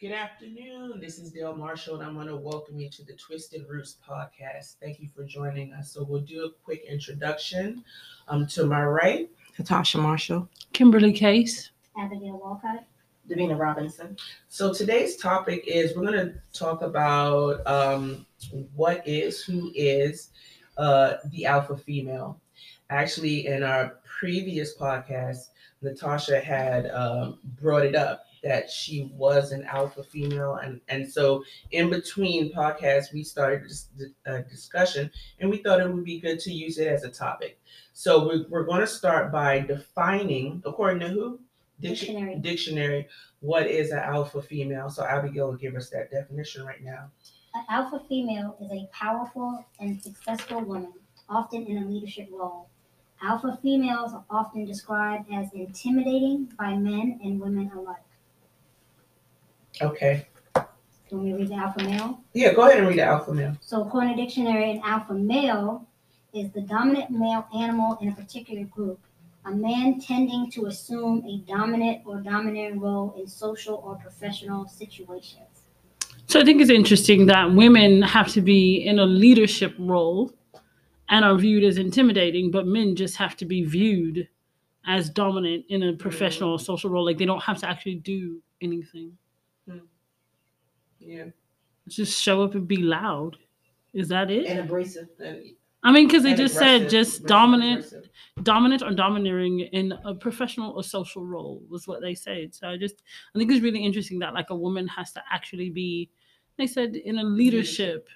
Good afternoon. This is Dale Marshall, and I want to welcome you to the Twisted Roots podcast. Thank you for joining us. So we'll do a quick introduction. To my right, Natasha Marshall, Kimberly Case, Abigail Walcott, Davina Robinson. So today's topic is we're going to talk about what is, who is the alpha female. Actually, in our previous podcast, Natasha had brought it up that she was an alpha female. And so in between podcasts, we started a discussion, and we thought it would be good to use it as a topic. So we're going to start by defining, according to who? Dictionary, what is an alpha female? So Abigail will give us that definition right now. An alpha female is a powerful and successful woman, often in a leadership role. Alpha females are often described as intimidating by men and women alike. Okay. Can we read the alpha male? Yeah, go ahead and read the alpha male. So according to dictionary, an alpha male is the dominant male animal in a particular group, a man tending to assume a dominant or domineering role in social or professional situations. So I think it's interesting that women have to be in a leadership role and are viewed as intimidating, but men just have to be viewed as dominant in a professional or social role. Like, they don't have to actually do anything. Yeah. Just show up and be loud. Is that it? And abrasive. I mean, because they just said just dominant or domineering in a professional or social role was what they said. So I think it's really interesting that, like, a woman has to actually be, they said, in a leadership.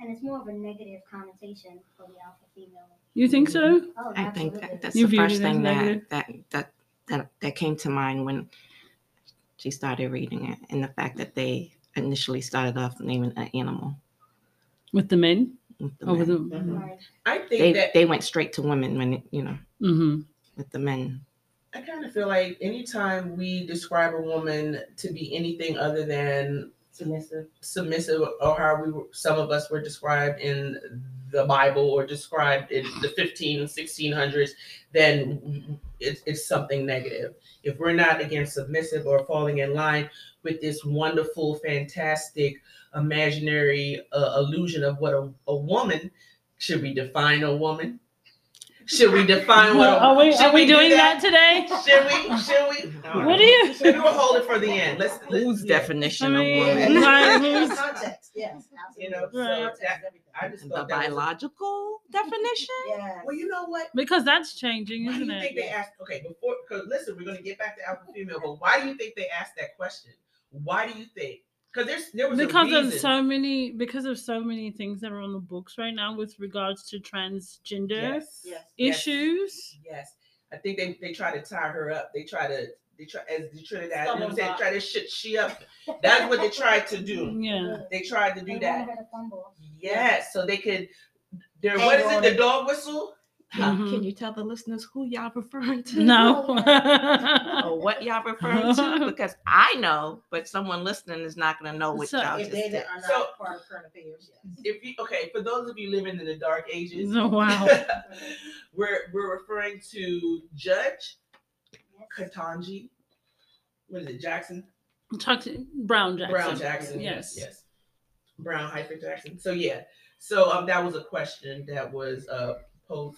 And it's more of a negative connotation for the alpha female. You think so? Oh, I think that's the first thing that came to mind when she started reading it, and the fact that they initially started off naming an animal. With the men? I think they went straight to women when, you know, with the men. I kind of feel like anytime we describe a woman to be anything other than submissive, or how some of us were described in the Bible or described in the 1600s, then it's something negative. If we're not, again, submissive or falling in line with this wonderful, fantastic, imaginary illusion of what a woman, should we define a woman? Should we define what? Are we doing that today? Should we? No, what do you? Maybe we'll hold it for the end. Whose definition of woman? Context, yes. You know, the biological definition. Yeah. Well, you know what? Because that's changing, isn't it? Why do you think they asked? Okay, before, because listen, we're going to get back to alpha female, but why do you think they asked that question? Why do you think? Because of so many things that are on the books right now with regards to transgender issues. Yes. I think they try to tie her up. They try to shit she up. That's what they tried to do. Yeah. They tried to do that. Yes. So they could. The dog whistle? Can you tell the listeners who y'all referring to? No. Or what y'all referring to? Because I know, but someone listening is not going to know what y'all just did. Are not part of current affairs, yes. For those of you living in the dark ages, oh, wow. we're referring to Judge Ketanji. What is it, Jackson? Brown Jackson. Yes. Brown-Jackson. So yeah. So that was a question that was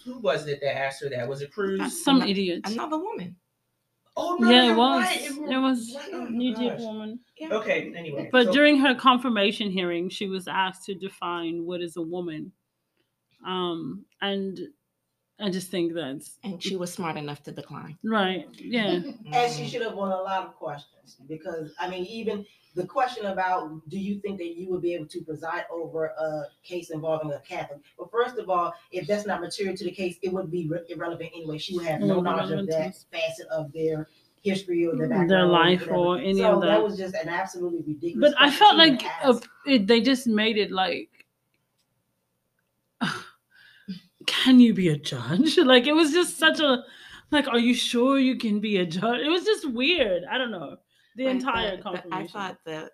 who was it that asked her that? Was it Cruz? Some idiot. Another woman. Oh, no. Yeah, it was an idiot woman. Yeah. Okay, anyway. But during her confirmation hearing, she was asked to define what is a woman. And I just think that's... And she was smart enough to decline. Right, yeah. And she should have won a lot of questions. Because, I mean, even the question about, do you think that you would be able to preside over a case involving a Catholic? Well, first of all, if that's not material to the case, it would be irrelevant anyway. She would have no knowledge of that facet of their history or their background. Their life or any of that. So that was just an absolutely ridiculous question. But I felt like they just made it like... Can you be a judge? Like, it was just such a, like, are you sure you can be a judge? It was just weird. I don't know. The entire confirmation. I thought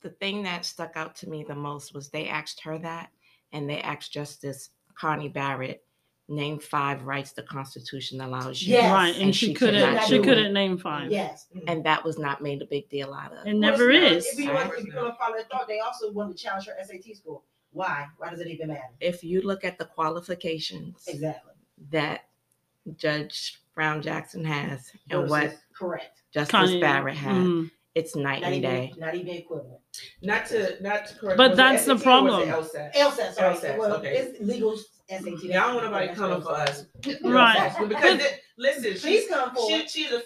the thing that stuck out to me the most was they asked her that, and they asked Justice Connie Barrett name five rights the Constitution allows you. Yes. Right, and she couldn't name five. Yes. Mm-hmm. And that was not made a big deal out of. It never is. If you want to become a father of thought, they also want to challenge her SAT score. Why? Why does it even matter? If you look at the qualifications exactly that Judge Brown Jackson has and what correct Justice Barrett had, mm-hmm. it's night and day. Not even equivalent. Not to correct. But that's the problem. LSAT. Well, okay. It's legal SAT. Yeah, I don't want nobody coming for us. Right. Because listen, she's a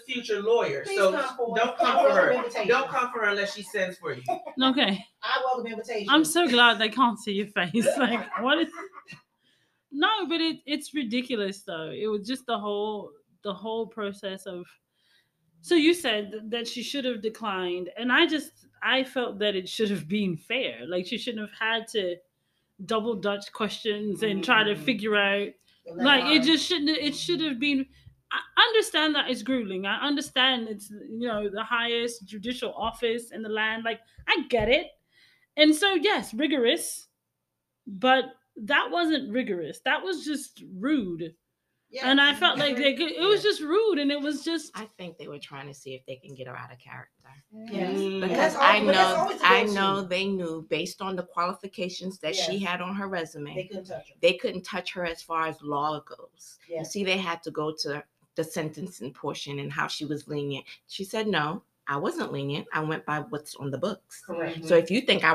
future lawyer. So don't come for her. Don't come for her unless she sends for you. Okay. I welcome invitation. I'm so glad they can't see your face. Like what is? No, but it's ridiculous though. It was just the whole process of. So you said that she should have declined, and I felt that it should have been fair. Like she shouldn't have had to double dutch questions and try to figure out. Like it just shouldn't. It should have been. I understand that it's grueling. I understand it's the highest judicial office in the land. Like I get it, and so yes, rigorous, but that wasn't rigorous. That was just rude. Yeah. And I felt like it was just rude, and it was just. I think they were trying to see if they can get her out of character. Yes, because I know they knew based on the qualifications that she had on her resume, they couldn't touch her as far as law goes. Yeah. You see, they had to go to the sentencing portion and how she was lenient. She said no. I wasn't lenient. I went by what's on the books. Correct. So if you think I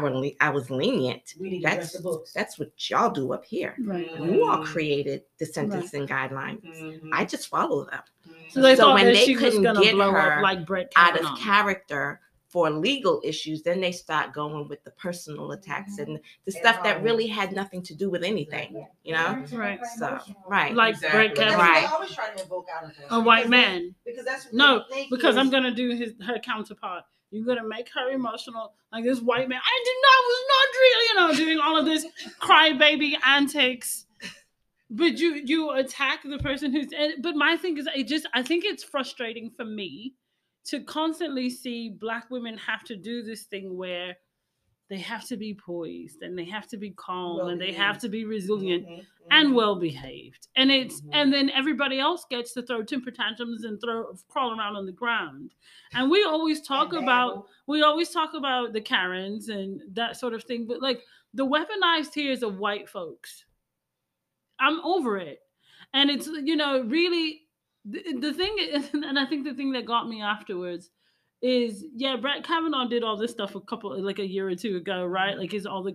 was lenient, that's the books. That's what y'all do up here. Right. You all created the sentencing guidelines. Mm-hmm. I just follow them. So they thought when that they couldn't get her like Brett out of character for legal issues, then they start going with the personal attacks and the stuff that really had nothing to do with anything. You know, right? So right, like exactly. Brett Kavanaugh. Right. I always try to invoke out of a white man because that's no. Because I'm gonna do her counterpart. You're gonna make her emotional, like this white man. I was not really doing all of this crybaby antics. But you attack the person who's. But my thing is, I think it's frustrating for me to constantly see Black women have to do this thing where they have to be poised and they have to be calm and they have to be resilient and well-behaved. And it's and then everybody else gets to throw temper tantrums and crawl around on the ground. And we always talk about the Karens and that sort of thing, but like the weaponized tears of white folks. I'm over it. And it's, really... The thing, and I think the thing that got me afterwards is, Brett Kavanaugh did all this stuff a year or two ago, right? Like, is all the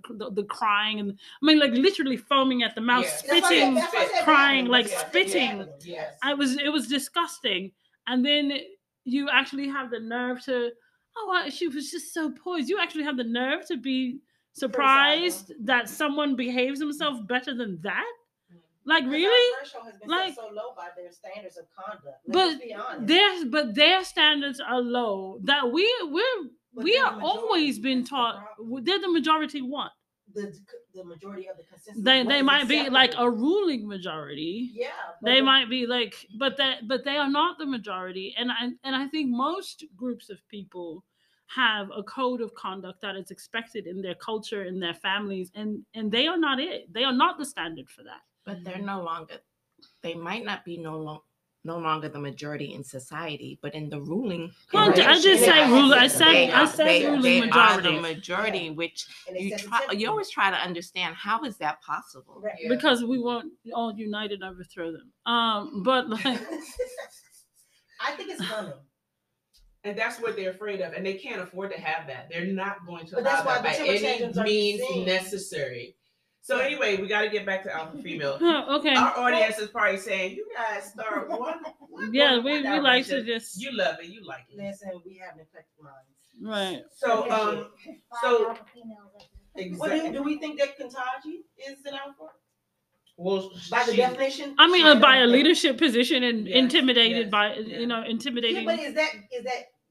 crying and literally foaming at the mouth, spitting, crying, spitting. Yes. It was disgusting. And then you actually have the nerve to, she was just so poised. You actually have the nerve to be surprised that someone behaves himself better than that. Like really, has been so low by their standards of conduct. Let's be honest. But their standards are low. That we are always been taught. They're the majority. What? The majority of the consistent. They might be like a ruling majority. Yeah. They might be but they are not the majority. And I think most groups of people have a code of conduct that is expected in their culture, in their families, and they are not it. They are not the standard for that. But they're no longer the majority in society, but in the ruling. Well, I just say ruling. I said ruling majority. They are the majority, which you always try to understand. How is that possible? Right. Yeah. Because we won't all unite and overthrow them. I think it's coming. And that's what they're afraid of, and they can't afford to have that. They're not going to allow that by any means necessary. So anyway, we got to get back to Alpha Female. Oh, okay. Our audience is probably saying, you guys start one. Yeah, we like to just... You love it. You like it. Listen, we have an effective minds. Right. So, Alpha Female. Exactly. Well, do we think that Ketanji is an alpha? Well, by the definition? I mean, by a leadership position and intimidated by, intimidating. Yeah, but is that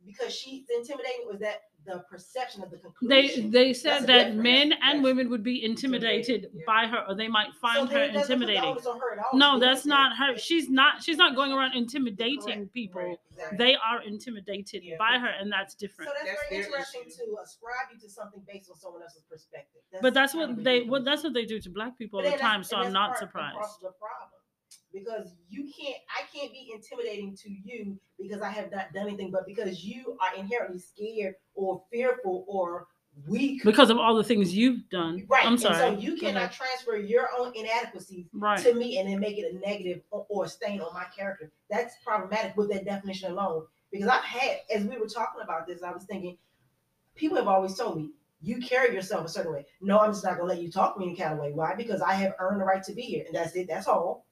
because she's intimidating or is that... the perception of the conclusion. They said that men and women would be intimidated by her, or they might find her intimidating. No, that's not her. She's not going around intimidating people. Right, exactly. They are intimidated by her, and that's different. So that's very interesting to ascribe you to something based on someone else's perspective. But that's what they do to Black people all the time. So I'm not surprised. because I can't be intimidating to you because I have not done anything, but because you are inherently scared or fearful or weak because of all the things you've done. Right. I'm sorry. And so you cannot transfer your own inadequacies to me and then make it a negative or a stain on my character. That's problematic with that definition alone. Because I've had, as we were talking about this, I was thinking, people have always told me, you carry yourself a certain way. No, I'm just not going to let you talk to me in any kind of way. Why? Because I have earned the right to be here. And that's it. That's all.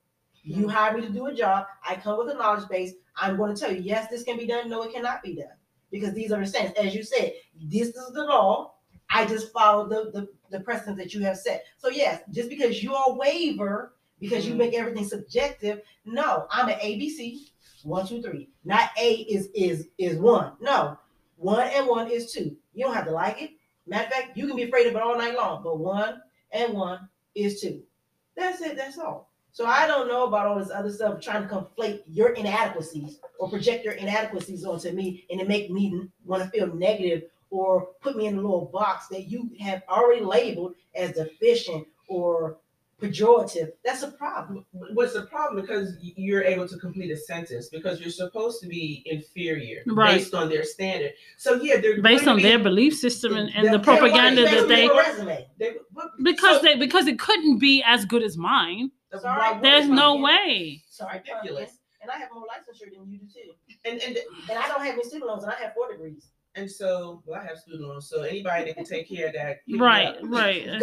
You hire me to do a job. I come with a knowledge base. I'm going to tell you, yes, this can be done. No, it cannot be done. Because these are the standards. As you said, this is the law. I just follow the precedent that you have set. So yes, just because you are waver, because you make everything subjective, no, I'm an ABC, 1, 2, 3. Not A is one. No, 1 and 1 is 2. You don't have to like it. Matter of fact, you can be afraid of it all night long, but 1 and 1 is 2. That's it, that's all. So I don't know about all this other stuff, trying to conflate your inadequacies or project your inadequacies onto me and to make me want to feel negative or put me in a little box that you have already labeled as deficient or pejorative. That's a problem. What's the problem? Because you're able to complete a sentence because you're supposed to be inferior based on their standard. So yeah, they're based on their belief system and the propaganda that because it couldn't be as good as mine. There's no way. So ridiculous. And I have more licensure than you do too. And I don't have any student loans, and I have 4 degrees. And so, well, I have student loans, so anybody that can take care of that. Go for it.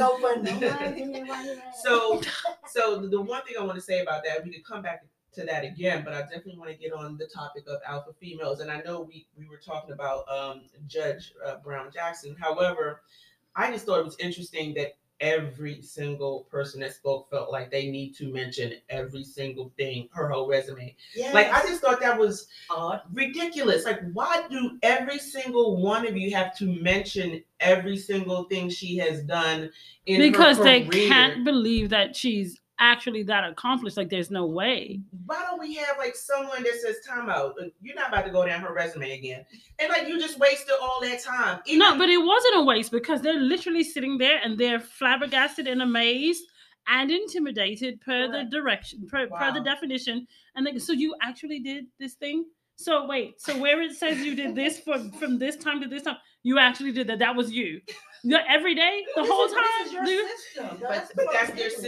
So the one thing I want to say about that, we could come back to that again, but I definitely want to get on the topic of alpha females. And I know we were talking about Judge Brown Jackson. However, I just thought it was interesting that every single person that spoke felt like they need to mention every single thing, her whole resume. Yes. Like, I just thought that was ridiculous. Like, why do every single one of you have to mention every single thing she has done in her career? Because they can't believe that she's actually that accomplished. Like, there's no way. Why don't we have like someone that says, time out, you're not about to go down her resume again, and like you just wasted all that time. No, but it wasn't a waste, because they're literally sitting there and they're flabbergasted and amazed and intimidated per the direction per the definition, and like, so you actually did this thing? So wait, so where it says you did this from this time to this time, you actually did that. That was you. Every day, the this whole is, time. This is your system. But that's their system.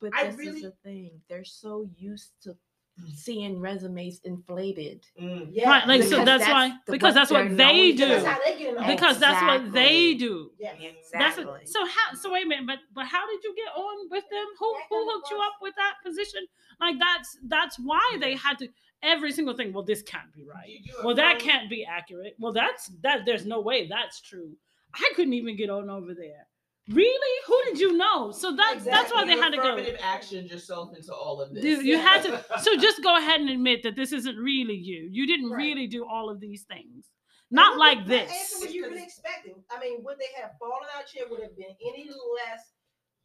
But this is the thing. They're so used to seeing resumes inflated. Mm. Yeah. Right. Like, so that's what they do. Because that's what they do. Yeah. Exactly. So wait a minute. But how did you get on with them? Who hooked you up with that position? Like, that's why they had to. Every single thing. Well, this can't be right. Well, that can't be accurate. Well, that's there's no way that's true. I couldn't even get on over there. Really? Who did you know? So that's why they had to go. Affirmative action yourself into all of this. You had to. So just go ahead and admit that this isn't really you. You didn't really do all of these things. Not like this. Answer what you really expecting. I mean, would they have fallen out here? Would have been any less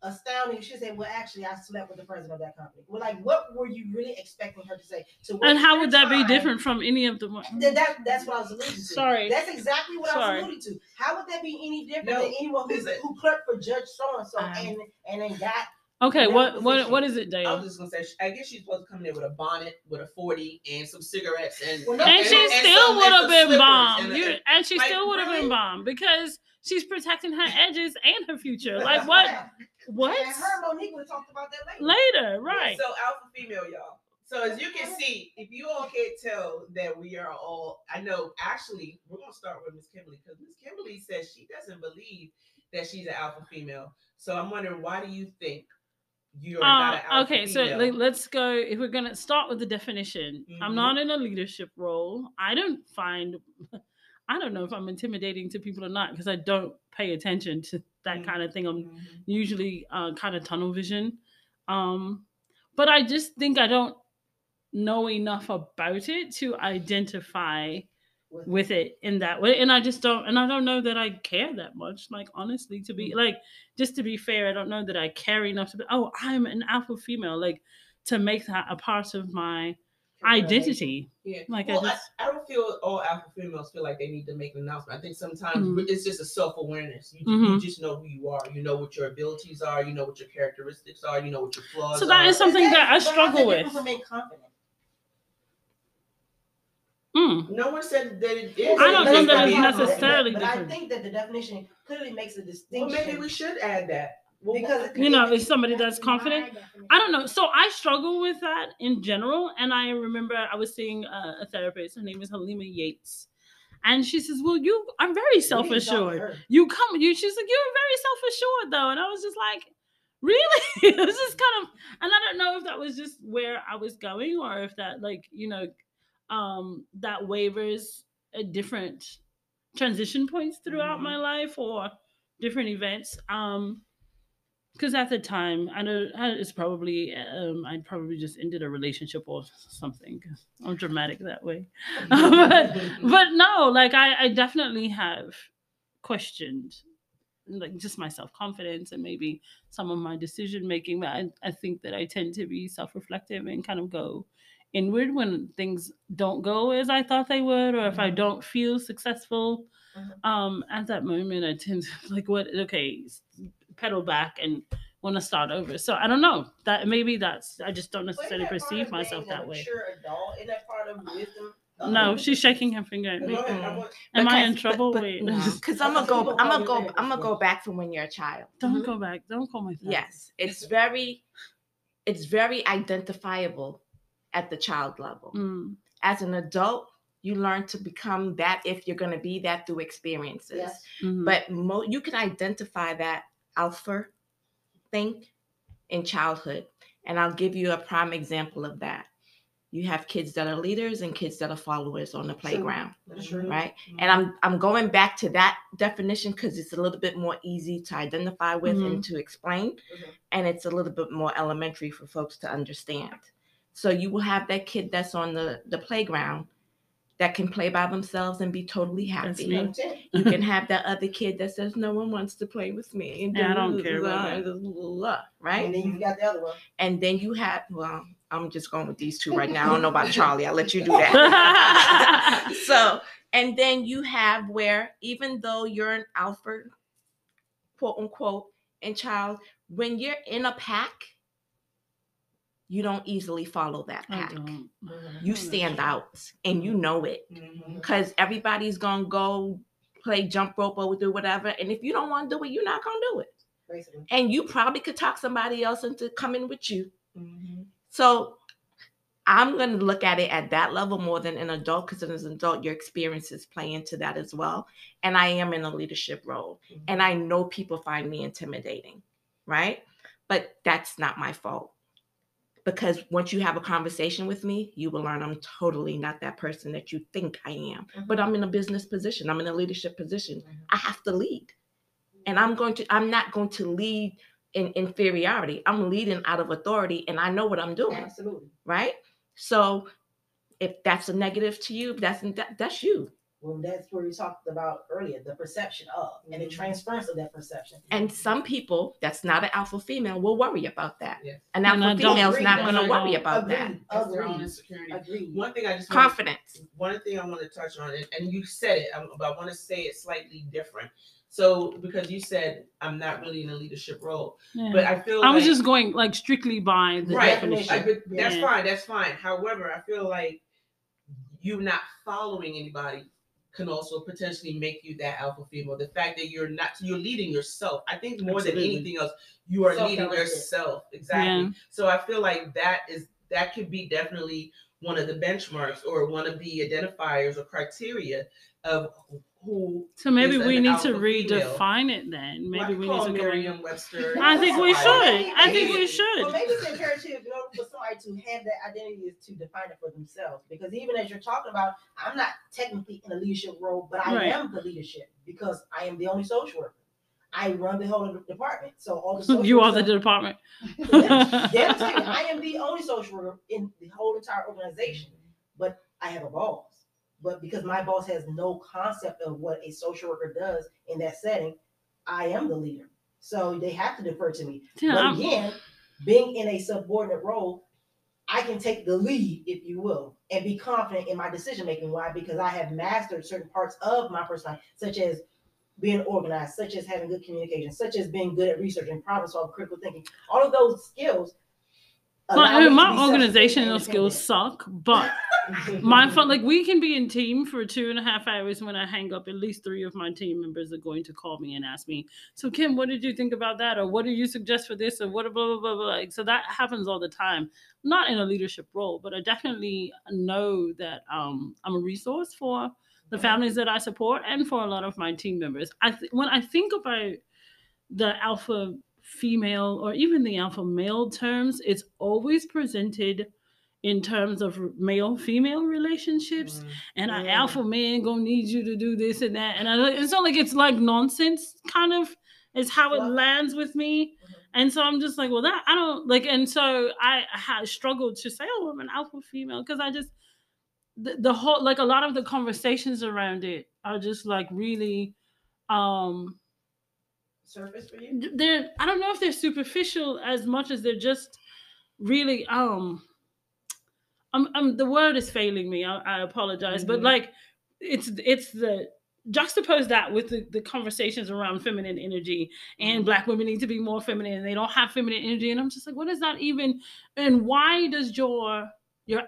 astounding? She said, well, actually, I slept with the president of that company. Well, like, what were you really expecting her to say? And how would that be different from any of the ones? That's what I was alluding to. Sorry. That's exactly what I was alluding to. How would that be any different than anyone who clerked for Judge so-and-so and then got... Okay, what is it, Dale? I was just going to say, I guess she's supposed to come there with a bonnet, with a 40, and some cigarettes. And she still would have been bombed. And she still would have been bombed because she's protecting her edges and her future. Like, what... What? And her and Monique would talk about that later, right? Yeah, so alpha female, y'all. So as you can see, if you all can't tell that we are all, I know. Actually, we're gonna start with Miss Kimberly, because Miss Kimberly says she doesn't believe that she's an alpha female. So I'm wondering, why do you think you are not an alpha female? Okay, so let's go. If we're gonna start with the definition, I'm not in a leadership role. I don't know if I'm intimidating to people or not, because I don't pay attention to that kind of thing. I'm usually kind of tunnel vision. But I just think I don't know enough about it to identify with it in that way. And I don't know that I care that much. Like, honestly, just to be fair, I don't know that I care enough to be, I'm an alpha female, like, to make that a part of my identity. Yeah. Like, well, I don't feel all alpha females feel like they need to make an announcement. I think sometimes it's just a self-awareness. You just know who you are. You know what your abilities are. You know what your characteristics are. You know what your flaws are. So that is something that I struggle with. People remain confident. No one said that it is. I don't think that it's necessarily different. But I think that the definition clearly makes a distinction. Well, maybe we should add that. Because you know, if somebody that's confident, I don't know. So I struggle with that in general. And I remember I was seeing a therapist. Her name is Halima Yates, and she says, "Well, you are very self-assured. She's like, you're very self-assured, though." And I was just like, "Really?" It was just kind of, and I don't know if that was just where I was going, or if that, like, you know, that wavers at different transition points throughout my life or different events. Because at the time, I know it's probably, I'd probably just ended a relationship or something. I'm dramatic that way. but no, like I definitely have questioned, like, just my self-confidence and maybe some of my decision-making. But I think that I tend to be self-reflective and kind of go inward when things don't go as I thought they would, or if I don't feel successful. At that moment, I tend to pedal back and want to start over. So I don't know. That maybe that's, I just don't necessarily perceive myself that way. Isn't that part of wisdom? No, she's shaking her finger at me. Am I in trouble? Wait, because I'm gonna go back from when you're a child. Don't go back. Don't call my phone. Yes, it's very identifiable at the child level. As an adult, you learn to become that if you're going to be that through experiences. Yes. But you can identify that alpha thing in childhood. And I'll give you a prime example of that. You have kids that are leaders and kids that are followers on the playground, right? And I'm going back to that definition because it's a little bit more easy to identify with and to explain. And it's a little bit more elementary for folks to understand. So you will have that kid that's on the playground that can play by themselves and be totally happy. You can have that other kid that says, no one wants to play with me. And I don't care about that. Right? And then you got the other one. And then you have, well, I'm just going with these two right now. I don't know about Charlie. I'll let you do that. So, and then you have where, even though you're an alpha, quote unquote, and child, when you're in a pack, you don't easily follow that pack. You stand out and you know it because everybody's going to go play jump rope or do whatever. And if you don't want to do it, you're not going to do it. Basically. And you probably could talk somebody else into coming with you. So I'm going to look at it at that level more than an adult because as an adult, your experiences play into that as well. And I am in a leadership role and I know people find me intimidating, right? But that's not my fault. Because once you have a conversation with me, you will learn I'm totally not that person that you think I am. But I'm in a business position. I'm in a leadership position. I have to lead. And I'm not going to lead in inferiority. I'm leading out of authority and I know what I'm doing. Absolutely. Right? So if that's a negative to you, that's you. Well, that's what we talked about earlier, the perception of and the transference of that perception. And some people that's not an alpha female will worry about that. Yes. An alpha female's not going to worry about that. That's their own insecurity. One thing I just want to touch on, and you said it, but I want to say it slightly different. So because you said I'm not really in a leadership role, but I feel I was just going like strictly by the definition. That's fine. That's fine. However, I feel like you not following anybody can also potentially make you that alpha female. The fact that you're leading yourself. I think more than anything else, you are leading yourself. Exactly. Yeah. So I feel like that could be definitely one of the benchmarks or one of the identifiers or criteria of who. So maybe we need to redefine it then. Maybe we need to go Merriam-Webster. I think we should. I think we should. Well, maybe it's imperative for somebody to have that identity is to define it for themselves. Because even as you're talking about, I'm not technically in a leadership role, but I am the leadership because I am the only social worker. I run the whole department. So all the social the department. I am the only social worker in the whole entire organization, but I have a boss. But because my boss has no concept of what a social worker does in that setting, I am the leader. So they have to defer to me. But again, being in a subordinate role, I can take the lead, if you will, and be confident in my decision making. Why? Because I have mastered certain parts of my personality, such as being organized, such as having good communication, such as being good at research and problem solving, critical thinking. All of those skills. My organizational skills suck, but my fun, like we can be in team for 2.5 hours. When I hang up, at least 3 of my team members are going to call me and ask me, so Kim, what did you think about that? Or what do you suggest for this? Or what, blah, blah, blah, blah. So that happens all the time. I'm not in a leadership role, but I definitely know that I'm a resource for the families that I support and for a lot of my team members. When I think about the alpha female or even the alpha male terms, it's always presented in terms of male-female relationships, and an alpha man gonna need you to do this and that, and it's not like it's like nonsense, kind of is how it lands with me, and so I'm just like, well, that I don't like, and so I struggled to say, oh, I'm an alpha female, because I just the whole, like, a lot of the conversations around it are just like really surface for you. They're, I don't know if they're superficial as much as they're just really the word is failing me. I apologize, but like it's the juxtapose that with the conversations around feminine energy and Black women need to be more feminine and they don't have feminine energy, and I'm just like, what is that even? And why does your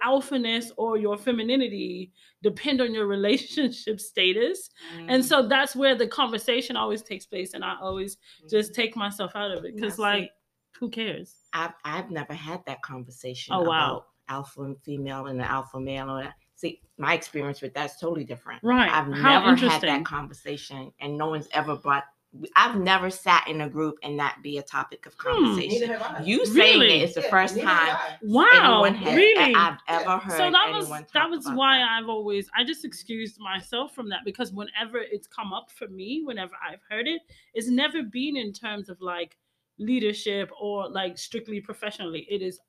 alphaness or your femininity depend on your relationship status? And so that's where the conversation always takes place, and I always just take myself out of it, because like, who cares? I've never had that conversation about alpha and female and the alpha male. See, my experience with that's totally different. Right. I've never had that conversation, and no one's ever brought. I've never sat in a group and not be a topic of conversation. You saying it is the first time anyone has, I've ever heard. So that was why I've always, I just excused myself from that, because whenever it's come up for me, whenever I've heard it, it's never been in terms of like leadership or like strictly professionally. It is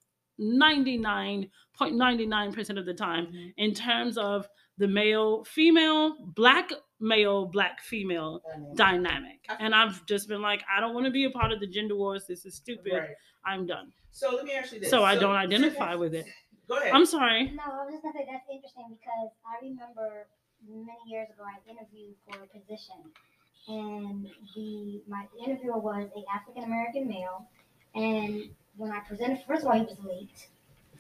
99.99% of the time in terms of the male, female, Black male, Black female dynamic. And I've just been like, I don't want to be a part of the gender wars. This is stupid. Right. I'm done. So let me ask you this. So I don't identify with it. Go ahead. I'm sorry. No, I was just going to say that's interesting, because I remember many years ago, I interviewed for a position, and my interviewer was an African-American male. And when I presented, first of all, he was late.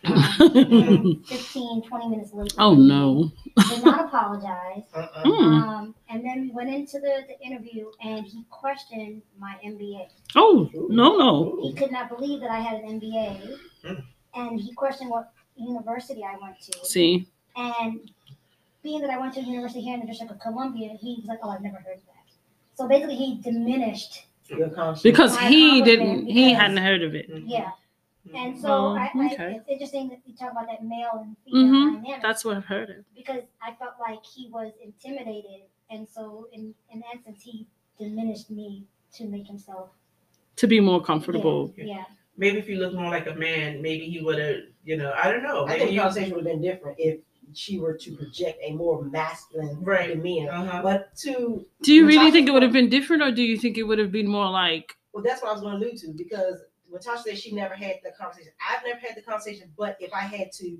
15-20 minutes late. Oh no. Did not apologize. And then we went into the interview, and he questioned my MBA. Oh no. He could not believe that I had an MBA, and he questioned what university I went to. See. And being that I went to a university here in the District of Columbia, he was like, oh, I've never heard of that. So basically he diminished because he hadn't heard of it. Yeah. And so it's interesting that you talk about that male and female dynamic. That's what I've heard of. Because I felt like he was intimidated, and so in essence, he diminished me to make himself to be more comfortable. Yeah. Maybe if you look more like a man, maybe he would have. You know, I don't know. Maybe I think the conversation would have been different if she were to project a more masculine demeanor. But do you really think it would have been different, or do you think it would have been more like? Well, that's what I was going to allude to, because Natasha said she never had the conversation. I've never had the conversation, but if I had to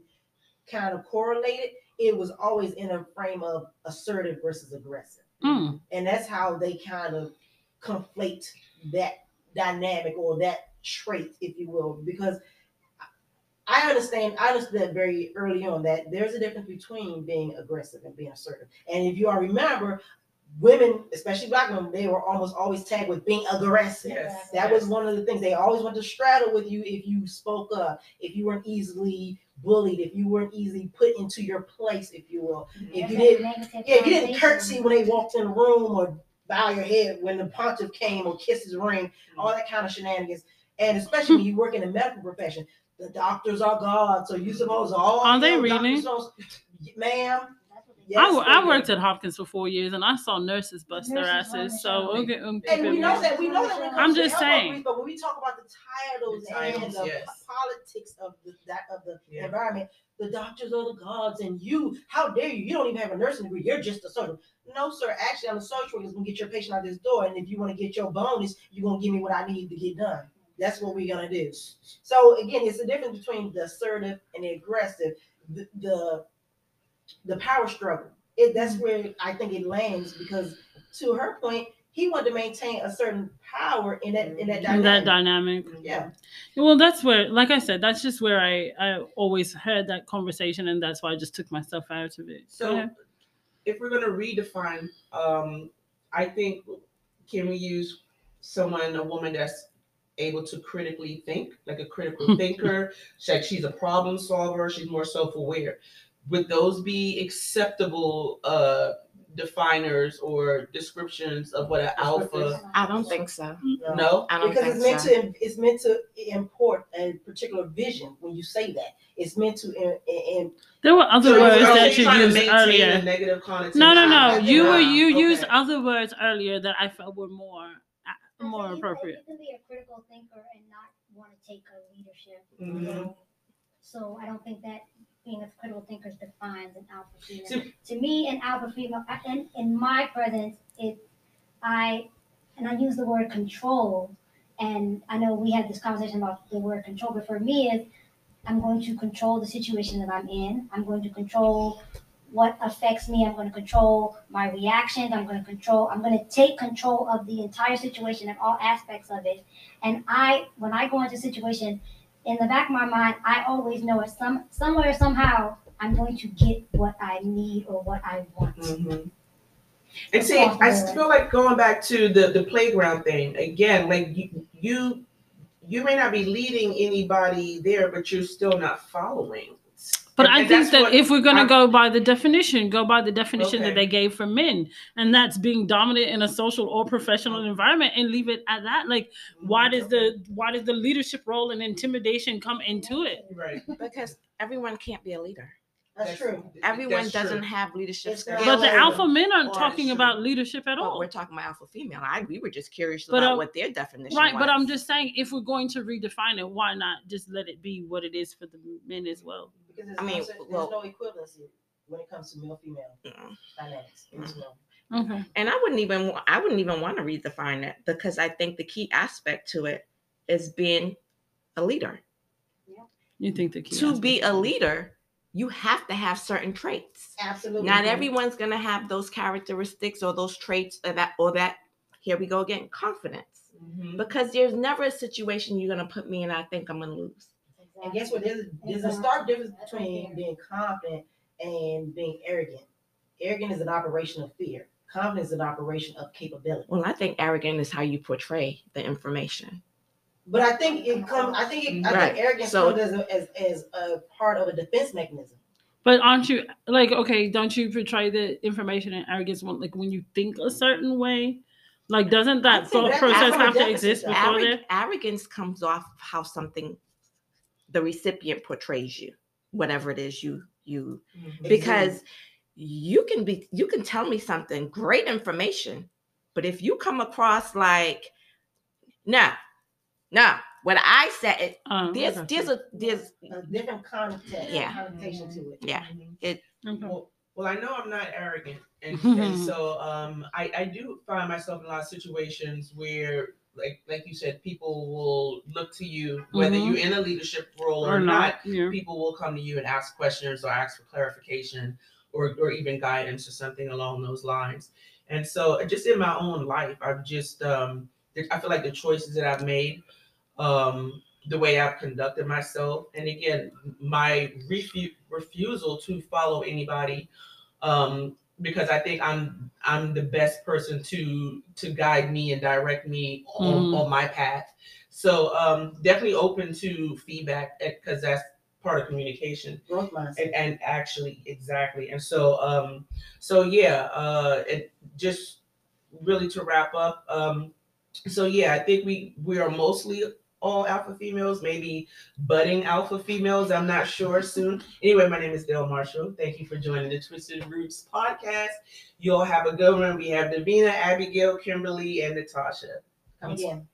kind of correlate it, it was always in a frame of assertive versus aggressive. And that's how they kind of conflate that dynamic or that trait, if you will, because I understood very early on that there's a difference between being aggressive and being assertive. And if you all remember, women, especially Black women, they were almost always tagged with being aggressive. Yes, that was one of the things. They always wanted to straddle with you if you spoke up, if you weren't easily bullied, if you weren't easily put into your place, if you will. If you didn't, if you didn't curtsy when they walked in the room, or bow your head when the pontiff came, or kiss his ring, all that kind of shenanigans. And especially when you work in the medical profession, the doctors are God, so you supposed to all are they really, ma'am? Yes, I worked at Hopkins for 4 years, and I saw nurses bust their asses. So okay, and we know that. I'm just saying. But when we talk about the titles and the politics of the environment, the doctors are the gods, and you, how dare you? You don't even have a nursing degree. You're just a social. No, sir. Actually, I'm a social worker. Is gonna get your patient out this door, and if you want to get your bonus, you're gonna give me what I need to get done. That's what we're going to do. So again, it's the difference between the assertive and the aggressive, the power struggle. That's where I think it lands, because to her point, he wanted to maintain a certain power in that dynamic. Yeah. Well, that's where, like I said, that's just where I always heard that conversation, and that's why I just took myself out of it. So if we're going to redefine, I think, can we use a woman that's able to critically think, like a critical thinker, like she's a problem solver, she's more self-aware. Would those be acceptable definers or descriptions of what an alpha? I don't think so. No, I don't think so. Because it's meant to import a particular vision when you say that. It's meant to. There were other words that you used earlier. Negative connotation. No. You used other words earlier that I felt were more appropriate. You can be a critical thinker and not want to take a leadership. Mm-hmm. So I don't think that being a critical thinker defines an alpha female. To me, an alpha female, in my presence, I use the word control, and I know we had this conversation about the word control, but for me, I'm going to control the situation that I'm in. I'm going to control what affects me. I'm going to control my reactions. I'm going to take control of the entire situation and all aspects of it. And when I go into a situation, in the back of my mind, I always know it's somewhere, somehow, I'm going to get what I need or what I want. Mm-hmm. And see, I feel like going back to the playground thing, again, like you may not be leading anybody there, but you're still not following. But I think that if we're going to go by the definition that they gave for men, and that's being dominant in a social or professional environment, and leave it at that. Like, why does the leadership role and intimidation come into it? Right. Because everyone can't be a leader. That's true. Everyone doesn't have leadership skills. But the alpha men aren't talking about leadership at all. But we're talking about alpha female. We were just curious about what their definition was. Right, but I'm just saying, if we're going to redefine it, why not just let it be what it is for the men as well? Because there's no equivalency when it comes to male-female dynamics. Mm-hmm. Okay. And I wouldn't even want to redefine it, because I think the key aspect to it is being a leader. Yeah. You think the key to be a leader, you have to have certain traits. Absolutely. Not everyone's going to have those characteristics or those traits or that. Here we go again, confidence. Mm-hmm. Because there's never a situation you're going to put me in I think I'm going to lose. Exactly. And guess what? There's a stark difference between being confident and being arrogant. Arrogant is an operation of fear. Confidence is an operation of capability. Well, I think arrogant is how you portray the information. But I think it comes. I think arrogance comes as a part of a defense mechanism. But aren't you don't you portray the information and arrogance when you think a certain way? Like, doesn't that thought process have to exist before that? Arrogance comes off how the recipient portrays you, whatever it is you mm-hmm. because you can tell me something, great information, but if you come across like no, when I said it, there's a different context, connotation to it. Yeah. Mm-hmm. Well, I know I'm not arrogant, and so I do find myself in a lot of situations where, like you said, people will look to you, whether you're in a leadership role or not. Yeah. People will come to you and ask questions or ask for clarification or even guidance or something along those lines. And so, just in my own life, I've just I feel like the choices that I've made, the way I've conducted myself, and again, my refusal to follow anybody, because I think I'm the best person to guide me and direct me on my path. So definitely open to feedback, because that's part of communication. Growth mindset. And actually, exactly. And so it just really to wrap up. I think we are mostly all alpha females, maybe budding alpha females. I'm not sure soon. Anyway, my name is Dale Marshall. Thank you for joining the Twisted Roots podcast. You all have a good one. We have Davina, Abigail, Kimberly, and Natasha. Come again.